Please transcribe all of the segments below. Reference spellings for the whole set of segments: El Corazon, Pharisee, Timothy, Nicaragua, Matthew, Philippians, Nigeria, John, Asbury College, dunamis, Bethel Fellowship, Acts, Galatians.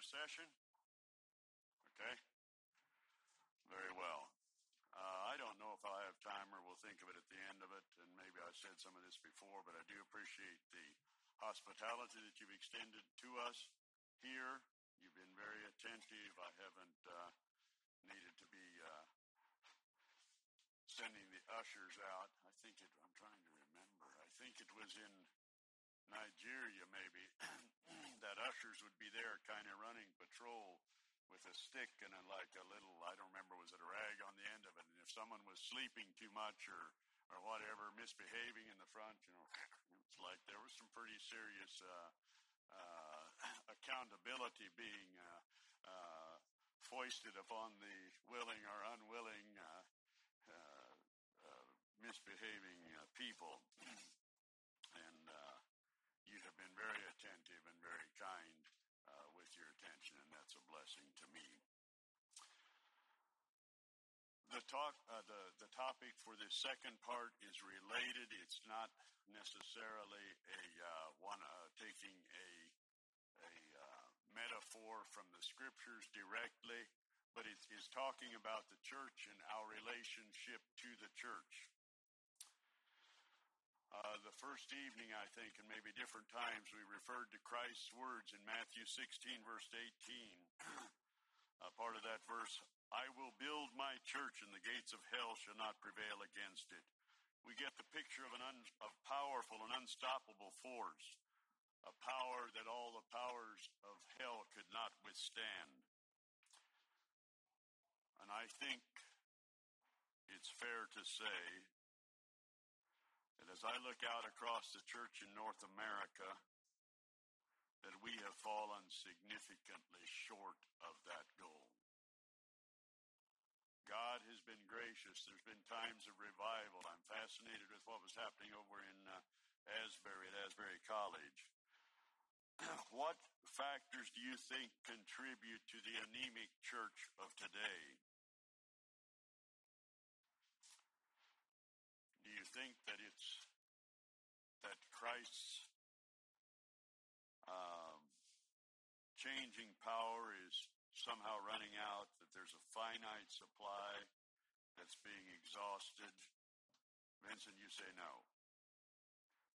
another session? Okay. Very well. I don't know if I'll have time or we'll think of it at the end of it, and maybe I said some of this before, but I do appreciate the hospitality that you've extended to us here. You've been very attentive. I haven't needed to be sending the ushers out. I'm trying to remember. I think it was in Nigeria, maybe, that ushers would be there kind of running patrol with a stick and a little, I don't remember, was it a rag on the end of it? And if someone was sleeping too much or whatever, misbehaving in the front, it's like there was some pretty serious accountability being foisted upon the willing or unwilling misbehaving people. And you have been very attentive and very kind with your attention, and that's a blessing to me. The topic for this second part is related. It's not necessarily taking a metaphor from the scriptures directly, but it is talking about the church and our relationship to the church. The first evening, I think, and maybe different times, we referred to Christ's words in Matthew 16, verse 18. Part of that verse, I will build my church, and the gates of hell shall not prevail against it. We get the picture of a powerful and unstoppable force, a power that all the powers of hell could not withstand. And I think it's fair to say, and as I look out across the church in North America, that we have fallen significantly short of that goal. God has been gracious. There's been times of revival. I'm fascinated with what was happening over in Asbury at Asbury College. What factors do you think contribute to the anemic church of today? Do you think that it's that Christ's changing power is somehow running out, that there's a finite supply that's being exhausted? Vincent, you say no.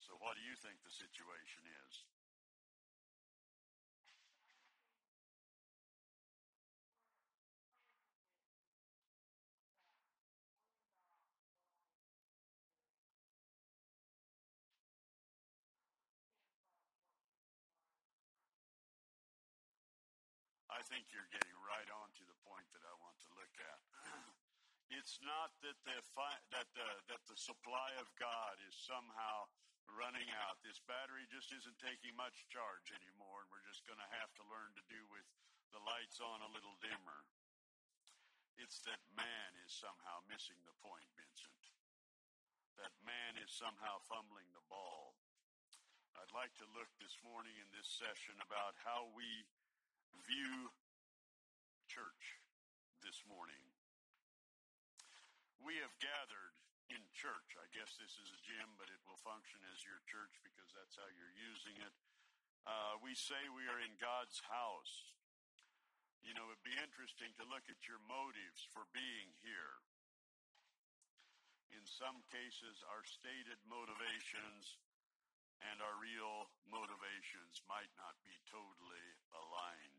So what do you think the situation is? I think you're getting right on to the point that I want to look at. It's not that the supply of God is somehow running out. This battery just isn't taking much charge anymore, and we're just going to have to learn to do with the lights on a little dimmer. It's that man is somehow missing the point, Vincent. That man is somehow fumbling the ball. I'd like to look this morning in this session about how we view church this morning. We have gathered in church. I guess this is a gym, but it will function as your church because that's how you're using it. We say we are in God's house. It'd be interesting to look at your motives for being here. In some cases, our stated motivations and our real motivations might not be totally aligned.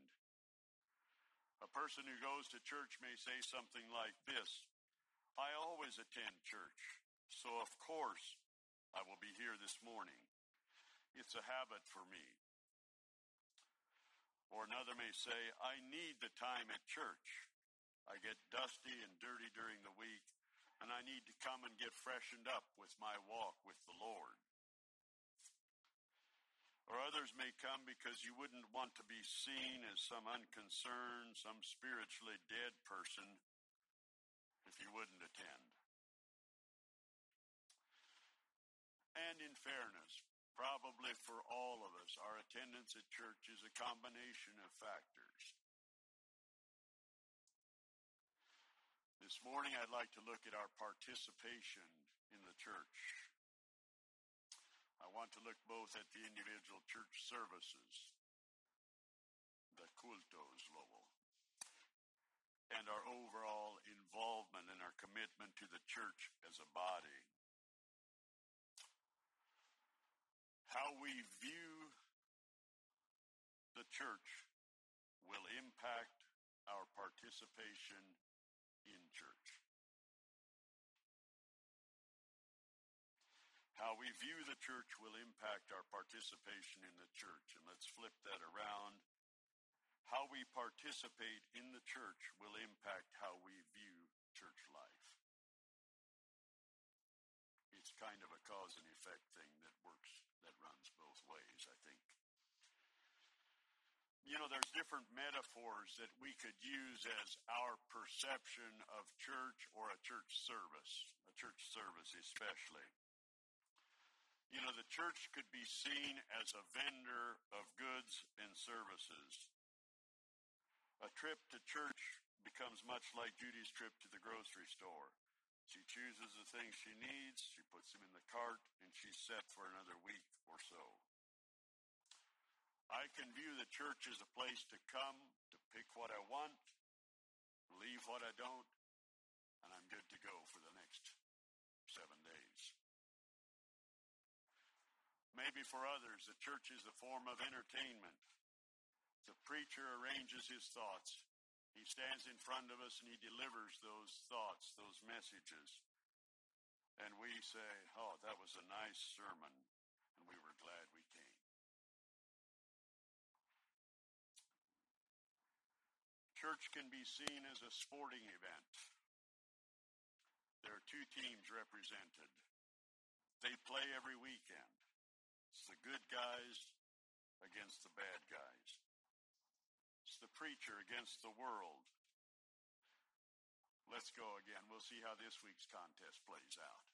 A person who goes to church may say something like this: I always attend church, so of course I will be here this morning. It's a habit for me. Or another may say, I need the time at church. I get dusty and dirty during the week, and I need to come and get freshened up with my walk with the Lord. Or others may come because you wouldn't want to be seen as some unconcerned, some spiritually dead person if you wouldn't attend. And in fairness, probably for all of us, our attendance at church is a combination of factors. This morning, I'd like to look at our participation in the church. I want to look both at the individual church services, the cultos lowell, and our overall involvement and our commitment to the church as a body. How we view the church will impact our participation in church. How we view the church will impact our participation in the church. And let's flip that around. How we participate in the church will impact how we view church life. It's kind of a cause and effect thing that works, that runs both ways, I think. You know, there's different metaphors that we could use as our perception of church or a church service especially. You know, the church could be seen as a vendor of goods and services. A trip to church becomes much like Judy's trip to the grocery store. She chooses the things she needs, she puts them in the cart, and she's set for another week or so. I can view the church as a place to come, to pick what I want, leave what I don't, and I'm good to go for the next 7 days. Maybe for others, the church is a form of entertainment. The preacher arranges his thoughts. He stands in front of us and he delivers those thoughts, those messages. And we say, oh, that was a nice sermon, and we were glad we came. Church can be seen as a sporting event. There are two teams represented. They play every weekend. It's the good guys against the bad guys. It's the preacher against the world. Let's go again. We'll see how this week's contest plays out.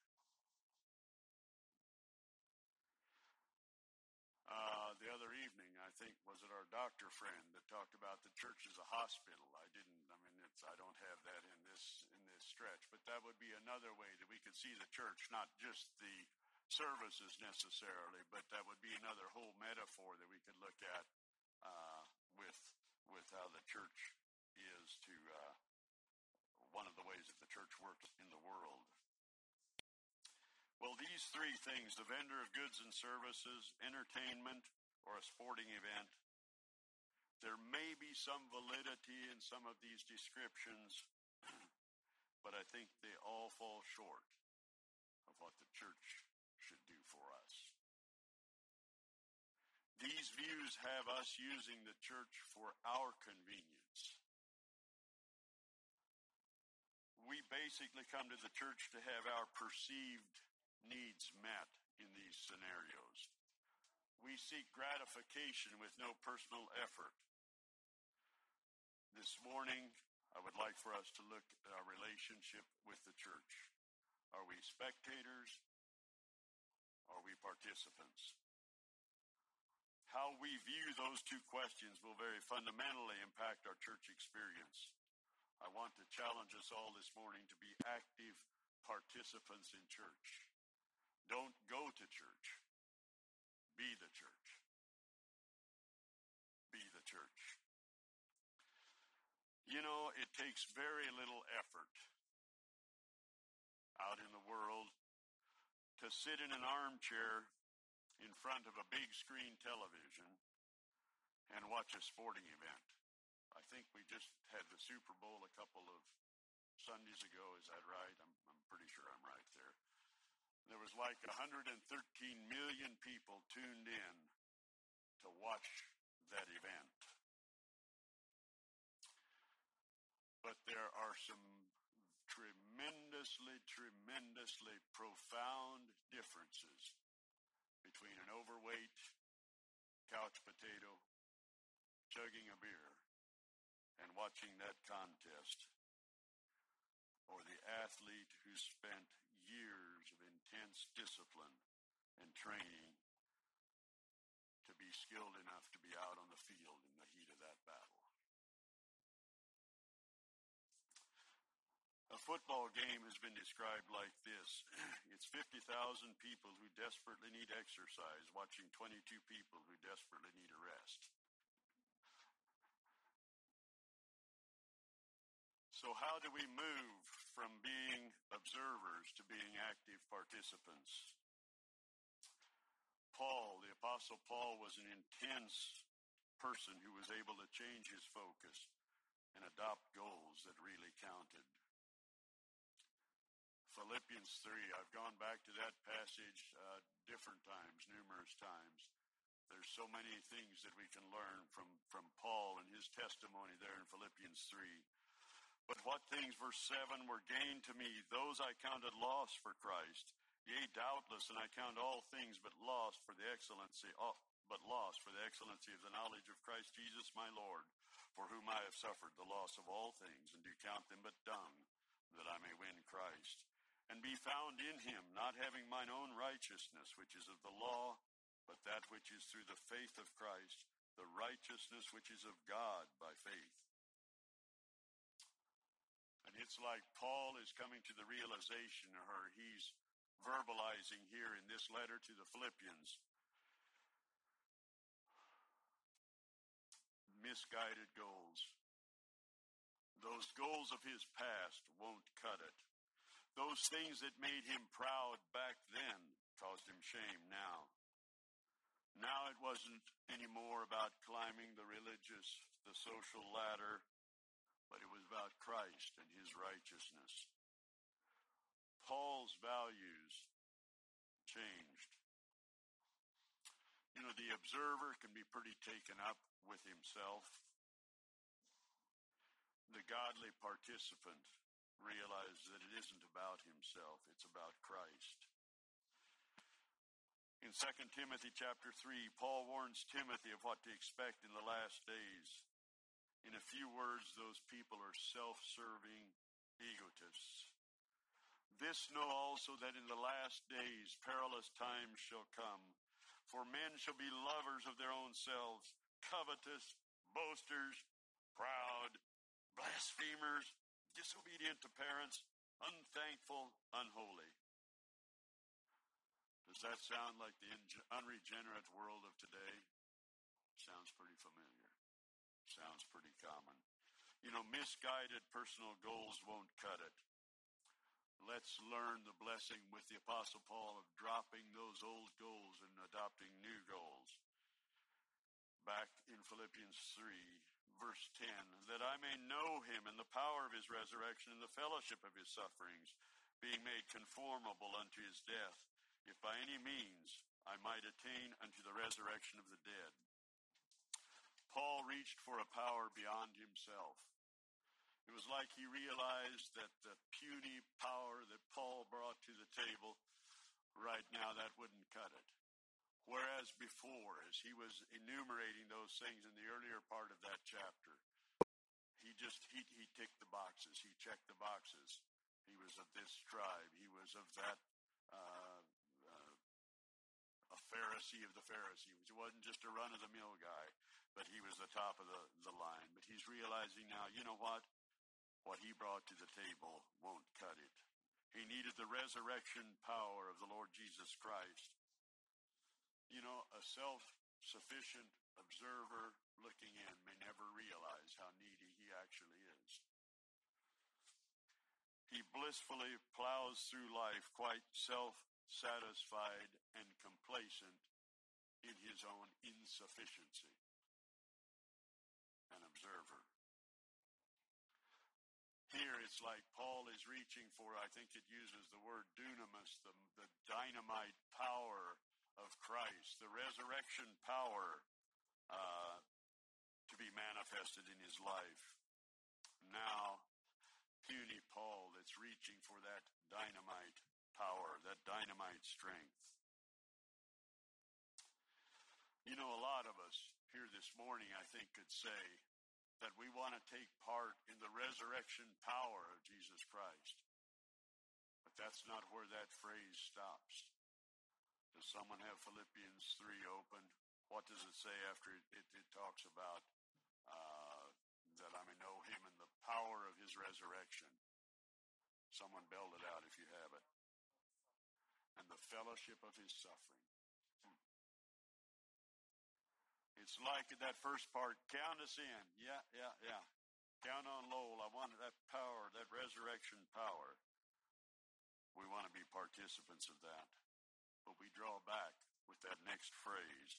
The other evening, I think, was it our doctor friend that talked about the church as a hospital? I don't have that in this stretch, but that would be another way that we could see the church, not just the services necessarily, but that would be another whole metaphor that we could look at with how the church is to one of the ways that the church works in the world. Well, these three things, the vendor of goods and services, entertainment, or a sporting event, there may be some validity in some of these descriptions, but I think they all fall short of what the church should do for us. These views have us using the church for our convenience. We basically come to the church to have our perceived needs met in these scenarios. We seek gratification with no personal effort. This morning, I would like for us to look at our relationship with the church. Are we spectators? Are we participants? How we view those two questions will very fundamentally impact our church experience. I want to challenge us all this morning to be active participants in church. Don't go to church. Be the church. Be the church. You know, it takes very little effort out in the world to sit in an armchair in front of a big screen television and watch a sporting event. I think we just had the Super Bowl a couple of Sundays ago. Is that right? I'm pretty sure I'm right there. There was like 113 million people tuned in to watch that event. But there are some tremendously profound differences between an overweight couch potato chugging a beer and watching that contest, or the athlete who spent years of intense discipline and training to be skilled enough to be out on the field in the heat of that battle. A football game has been described like this. It's 50,000 people who desperately need exercise watching 22 people who desperately need a rest. So how do we move from being observers to being active participants? Paul, the Apostle Paul, was an intense person who was able to change his focus and adopt goals that really counted. Philippians 3, I've gone back to that passage different times, numerous times. There's so many things that we can learn from Paul and his testimony there in Philippians 3. But what things, verse 7, were gained to me, those I counted loss for Christ. Yea, doubtless, and I count all things but loss for the excellency of the knowledge of Christ Jesus my Lord, for whom I have suffered the loss of all things, and do count them but dung, that I may win Christ, and be found in him, not having mine own righteousness, which is of the law, but that which is through the faith of Christ, the righteousness which is of God by faith. And it's like Paul is coming to the realization, or he's verbalizing here in this letter to the Philippians, misguided goals. Those goals of his past won't cut it. Those things that made him proud back then caused him shame now. Now it wasn't anymore about climbing the social ladder, but it was about Christ and his righteousness. Paul's values changed. You know, the observer can be pretty taken up with himself. The godly participant realizes that it isn't about himself, it's about Christ. In 2 Timothy chapter 3, Paul warns Timothy of what to expect in the last days. In a few words, those people are self-serving egotists. This know also that in the last days perilous times shall come, for men shall be lovers of their own selves, covetous, boasters, proud, blasphemers, disobedient to parents, unthankful, unholy. Does that sound like the unregenerate world of today? Sounds pretty familiar. Sounds pretty common. You know, misguided personal goals won't cut it. Let's learn the blessing with the Apostle Paul of dropping those old goals and adopting new goals. Back in Philippians 3, verse 10, that I may know him in the power of his resurrection and the fellowship of his sufferings, being made conformable unto his death, if by any means I might attain unto the resurrection of the dead. Paul reached for a power beyond himself. It was like he realized that the puny power that Paul brought to the table, right now, that wouldn't cut it. Whereas before, as he was enumerating those things in the earlier part of that chapter, he ticked the boxes. He checked the boxes. He was of this tribe. He was of that, a Pharisee of the Pharisees. He wasn't just a run-of-the-mill guy, but he was the top of the line. But he's realizing now, you know what? What he brought to the table won't cut it. He needed the resurrection power of the Lord Jesus Christ. You know, a self-sufficient observer looking in may never realize how needy he actually is. He blissfully plows through life quite self-satisfied and complacent in his own insufficiency. An observer. Here it's like Paul is reaching for, I think it uses the word dunamis, the dynamite power of Christ, the resurrection power to be manifested in his life. Now, puny Paul that's reaching for that dynamite power, that dynamite strength. You know, a lot of us here this morning, I think, could say that we want to take part in the resurrection power of Jesus Christ. But that's not where that phrase stops. Does someone have Philippians 3 open? What does it say after it talks about that I may know him in the power of his resurrection? Someone belt it out if you have it. And the fellowship of his suffering. It's like that first part, count us in. Yeah. down on Lowell. I wanted that power, that resurrection power. We want to be participants of that. But we draw back with that next phrase,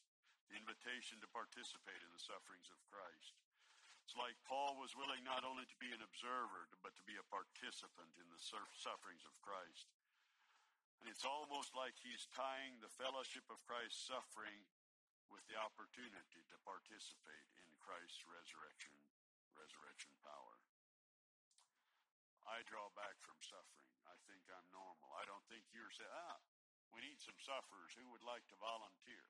the invitation to participate in the sufferings of Christ. It's like Paul was willing not only to be an observer, but to be a participant in the sufferings of Christ. And it's almost like he's tying the fellowship of Christ's suffering with the opportunity to participate in Christ's resurrection power. I draw back from suffering. I think I'm normal. I don't think you're saying, we need some sufferers. Who would like to volunteer?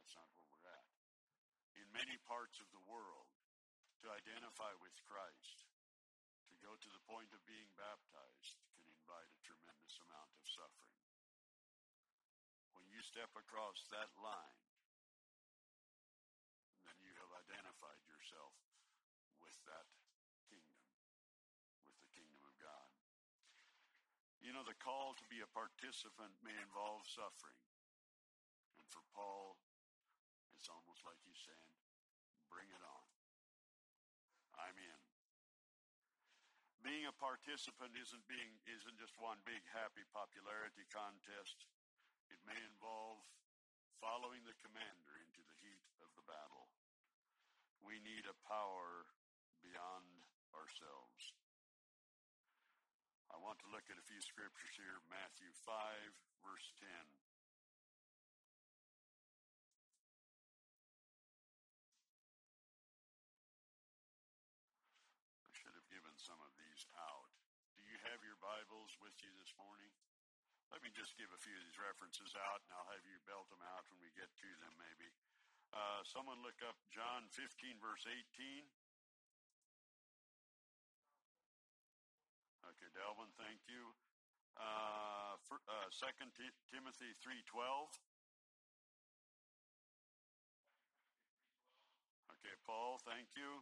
That's not where we're at. In many parts of the world, to identify with Christ, to go to the point of being baptized, can invite a tremendous amount of suffering. When you step across that line, then you have identified yourself with that kingdom, with the kingdom of God. You know, the call to be a participant may involve suffering. And for Paul, it's almost like he's saying, bring it on. I'm in. Being a participant isn't just one big happy popularity contest. It may involve following the commander into the heat of the battle. We need a power beyond ourselves. I want to look at a few scriptures here. Matthew 5, verse 10. I should have given some of these out. Do you have your Bibles with you this morning? Let me just give a few of these references out, and I'll have you belt them out when we get to them, maybe. Someone look up John 15, verse 18. Okay, Delvin, thank you. 2 Timothy 3:12. Okay, Paul, thank you.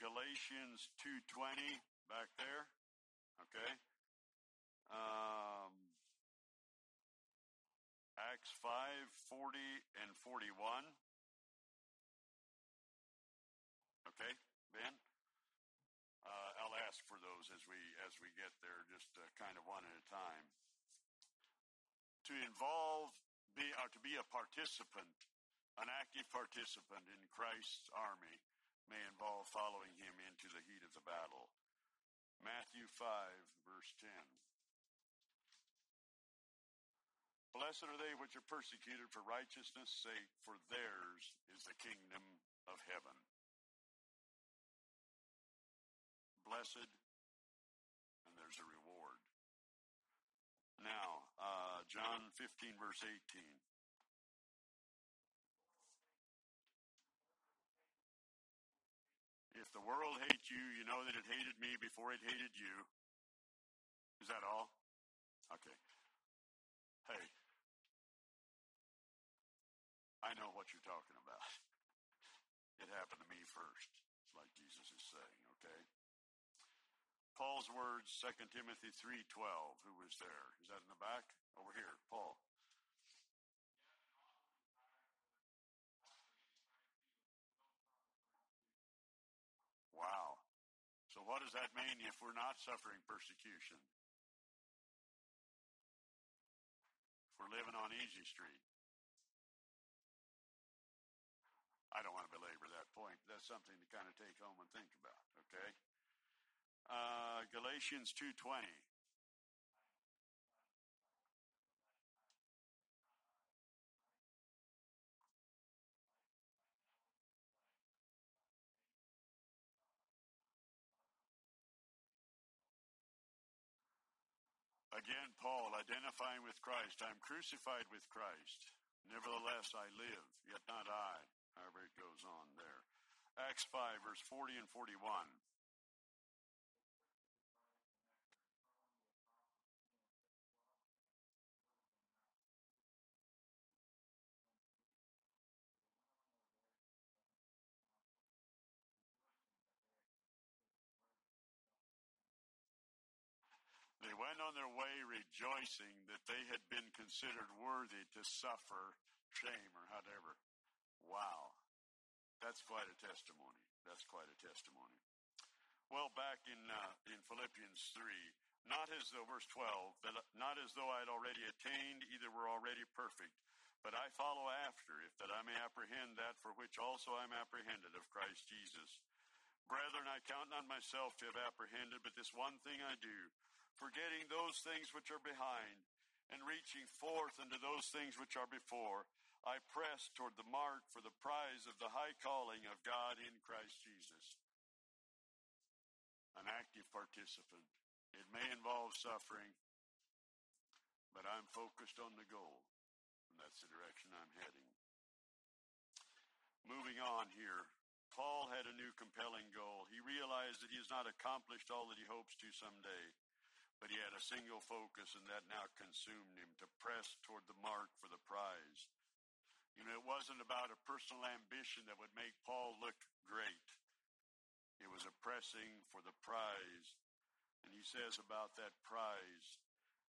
Galatians 2:20 back there. Okay. Acts 5:40 and 41. Okay, Ben. I'll ask for those as we get there, just kind of one at a time. To be a participant, an active participant in Christ's army, may involve following him into the heat of the battle. Matthew 5, verse 10. Blessed are they which are persecuted for righteousness' sake, for theirs is the kingdom of heaven. Blessed, and there's a reward. Now, John 15, verse 18. If the world hates you, you know that it hated me before it hated you. Is that all? Okay. Hey, I know what you're talking about. It happened to me first. It's like Jesus is saying, okay? Paul's words, 2 Timothy 3:12. Who was there? Is that in the back? Over here, Paul. Wow. So what does that mean if we're not suffering persecution? If we're living on Easy Street? I don't want to belabor that point, but that's something to kind of take home and think about, okay? Galatians 2:20. Again, Paul, identifying with Christ, I'm crucified with Christ. Nevertheless, I live, yet not I. However it goes on there. Acts 5, verse 40 and 41. They went on their way rejoicing that they had been considered worthy to suffer shame or however. Wow. That's quite a testimony. That's quite a testimony. Well, back in Philippians 3, not as though, verse 12, not as though I had already attained, either were already perfect, but I follow after, if that I may apprehend that for which also I am apprehended of Christ Jesus. Brethren, I count not myself to have apprehended, but this one thing I do, forgetting those things which are behind, and reaching forth unto those things which are before, I press toward the mark for the prize of the high calling of God in Christ Jesus. An active participant. It may involve suffering, but I'm focused on the goal, and that's the direction I'm heading. Moving on here, Paul had a new compelling goal. He realized that he has not accomplished all that he hopes to someday. But he had a single focus, and that now consumed him, to press toward the mark for the prize. You know, it wasn't about a personal ambition that would make Paul look great. It was a pressing for the prize. And he says about that prize,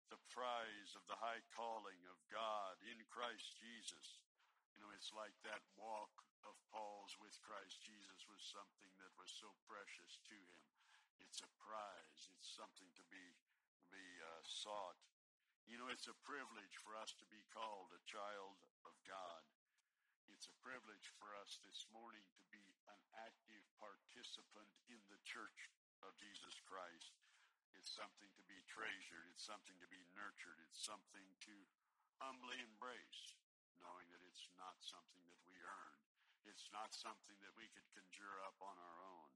the prize of the high calling of God in Christ Jesus. You know, it's like that walk of Paul's with Christ Jesus was something that was so precious to him. It's a prize. It's something to be sought. You know, it's a privilege for us to be called a child of God. It's a privilege for us this morning to be an active participant in the church of Jesus Christ. It's something to be treasured. It's something to be nurtured. It's something to humbly embrace, knowing that it's not something that we earn. It's not something that we could conjure up on our own.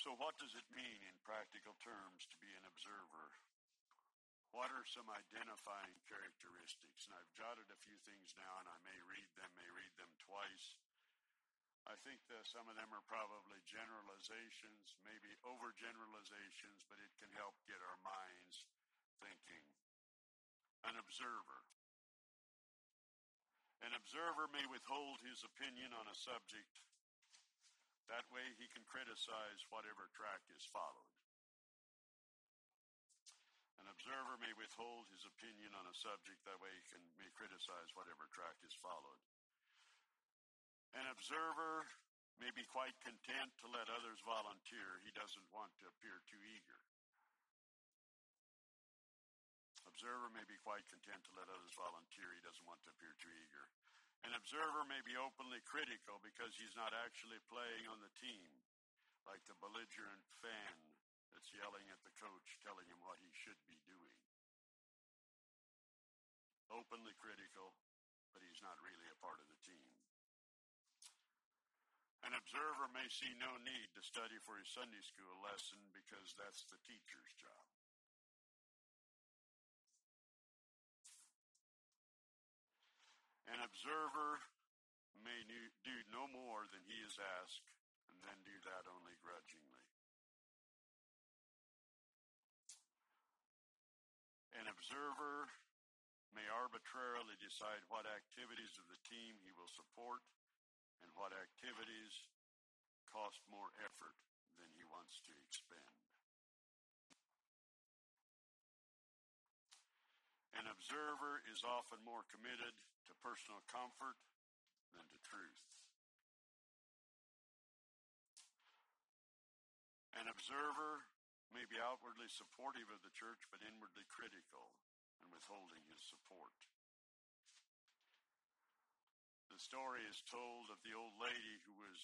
So what does it mean in practical terms to be an observer? What are some identifying characteristics? And I've jotted a few things down. I may read them twice. I think that some of them are probably generalizations, maybe overgeneralizations, but it can help get our minds thinking. An observer. An observer may withhold his opinion on a subject. That way he can criticize whatever track is followed. An observer may withhold his opinion on a subject. That way he can criticize whatever track is followed. An observer may be quite content to let others volunteer. He doesn't want to appear too eager. Observer may be quite content to let others volunteer. He doesn't want to appear too eager. An observer may be openly critical because he's not actually playing on the team, like the belligerent fan that's yelling at the coach, telling him what he should be doing. Openly critical, but he's not really a part of the team. An observer may see no need to study for his Sunday school lesson because that's the teacher's job. An observer may do no more than he is asked, and then do that only grudgingly. An observer may arbitrarily decide what activities of the team he will support and what activities cost more effort than he wants to expend. An observer is often more committed to personal comfort than to truth. An observer may be outwardly supportive of the church, but inwardly critical and withholding his support. The story is told of the old lady who was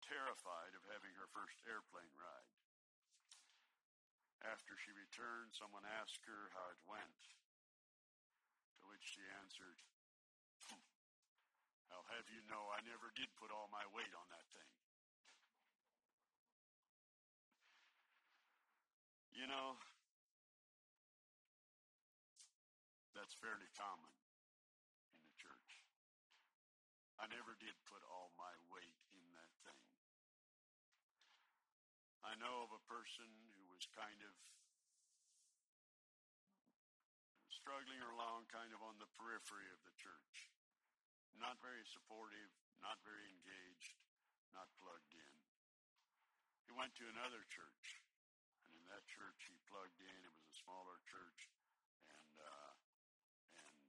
terrified of having her first airplane ride. After she returned, someone asked her how it went. To which she answered, I'll have you know I never did put all my weight on that thing. You know, that's fairly common in the church. I never did put all my weight in that thing. I know of a person who was kind of struggling along kind of on the periphery of the church. Not very supportive, not very engaged, not plugged in. He went to another church, and in that church he plugged in. It was a smaller church, and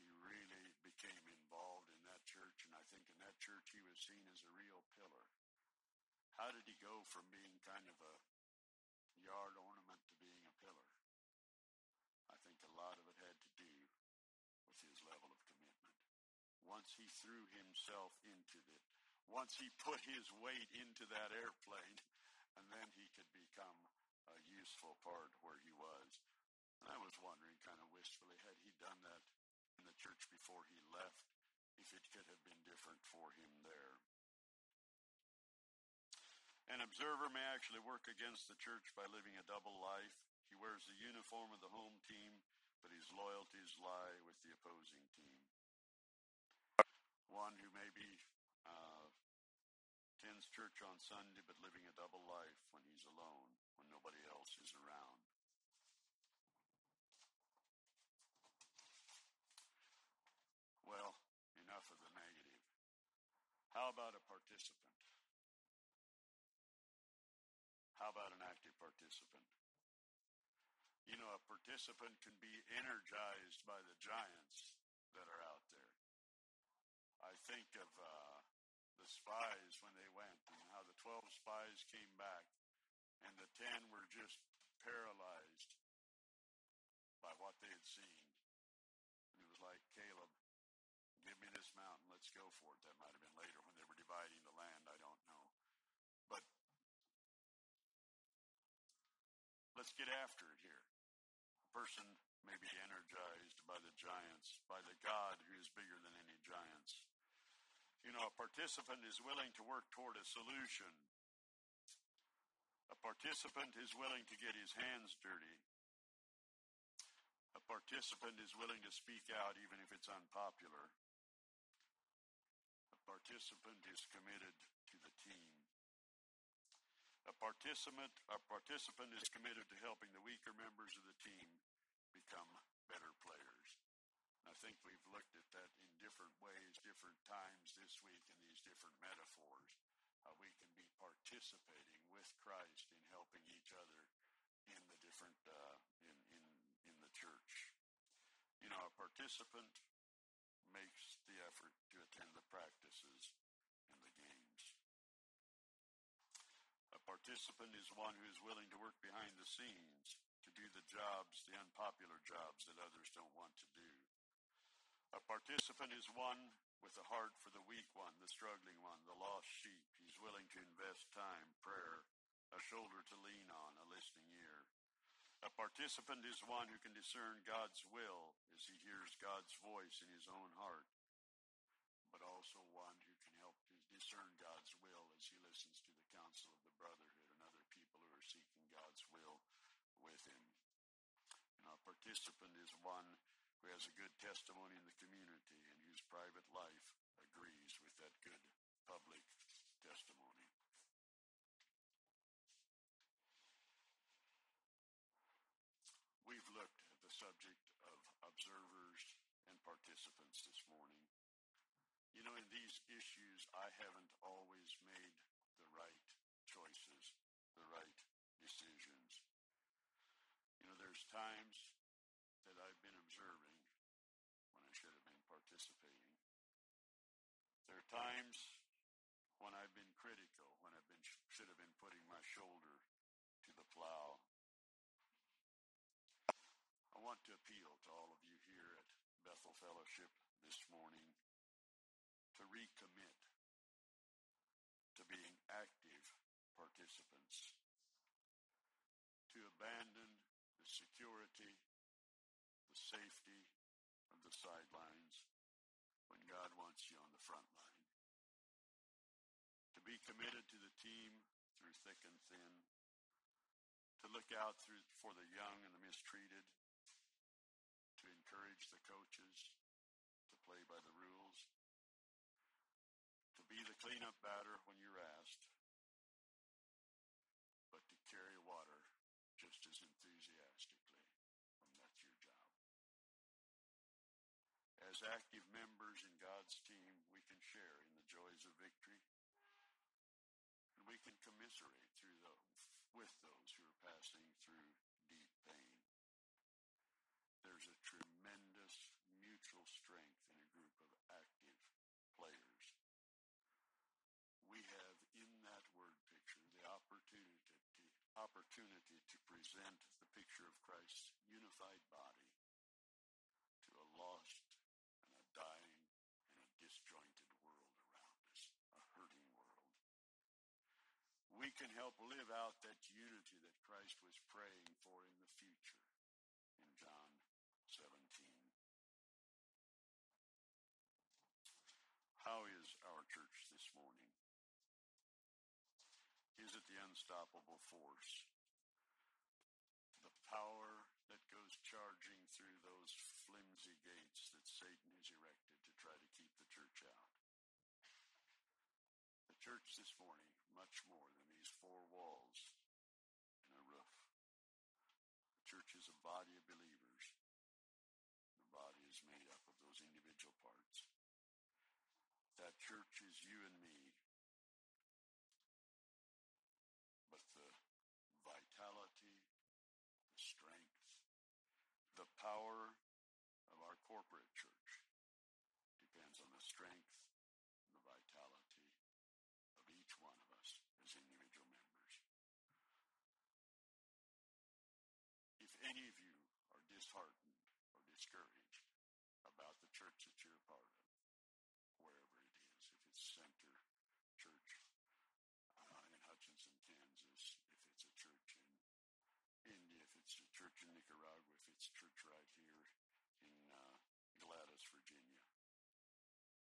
he really became involved in that church, and I think How did he go from being kind of a yard ornament to being a pillar? I think a lot of it had to do with his level of commitment. Once he threw himself into it, once he put his weight into that airplane, and then he could become a useful part where he was. And I was wondering kind of wistfully, had he done that in the church before he left, if it could have been different for him there. An observer may actually work against the church by living a double life. He wears the uniform of the home team, but his loyalties lie with the opposing team. One who maybe attends church on Sunday, but living a double life when he's alone, when nobody else is around. Well, enough of the negative. How about a participant? How about an active participant? You know, a participant can be energized by the giants that are out there. I think of the spies when they went and how the 12 spies came back and the 10 were just paralyzed by what they had seen. And it was like, Caleb, give me this mountain, let's go for it. That might have been later when they were dividing the land, I don't know. But let's get after it here. A person may be energized by the giants, by the God who is bigger than any giants. You know, a participant is willing to work toward a solution. A participant is willing to get his hands dirty. A participant is willing to speak out even if it's unpopular. A participant is committed to the team. A participant is committed to helping the weaker members of the team become better players. And I think we've looked at that in different ways, different times this week in these different metaphors, how we can be participating with Christ in helping each other in the different, in the church. You know, a participant makes the effort to attend the practices and the games. A participant is one who is willing to work behind the scenes to do the jobs, the unpopular jobs that others don't want to do. A participant is one with a heart for the weak one, the struggling one, the lost sheep. He's willing to invest time, prayer, a shoulder to lean on, a listening ear. A participant is one who can discern God's will as he hears God's voice in his own heart, but also one who can help to discern God's will as he listens to the counsel of the brotherhood and other people who are seeking God's will with him. And a participant is one who has a good testimony in the community and whose private life agrees with that good public testimony. We've looked at the subject of observers and participants this morning. You know, in these issues, I haven't always made the right choices, the right decisions. You know, there's times that I've been observing when I should have been participating. There are times when I've been critical, when I've been should have been putting my shoulder to the plow. I want to appeal to all of you here at Bethel Fellowship this morning to recommit to being active participants, to abandon the security, the safety of the sidelines when God wants you on the front line, to be committed to the team through thick and thin, to look out for the young and the mistreated, to encourage the coaches, to play by the rules, to be the cleanup batter when you're asked, but to carry water just as enthusiastically when that's your job. As active members in God's team, we can share in the joys of victory, and we can commiserate with those who are passing through deep pain. There's a tremendous mutual strength in a group of active players. We have in that word picture opportunity to present the picture of Christ's unified body to a lost and a dying and a disjointed world around us, a hurting world. We can help live out that unity that Christ was praying for in the future in John 17. How is our church this morning? Is it the unstoppable force, the power that goes charging through those flimsy gates that Satan has erected to try to keep the church out? The church this morning, much more than these four walls and a roof. The church is a body of believers. The body is made up of those individual parts. That church is you and me. But the vitality, the strength, the power of our corporate church depends on the strength and the vitality of each one of us as individual members. If any of you are disheartened or discouraged about the church that you're a part of, wherever it is, if it's Center Church in Hutchinson, Kansas, if it's a church in India, if it's a church in Nicaragua, if it's a church right here in Gladys, Virginia.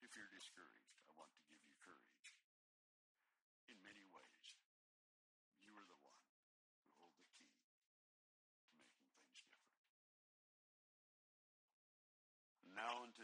If you're discouraged, I want to give you courage. In many ways, you are the one who hold the key to making things different. Now unto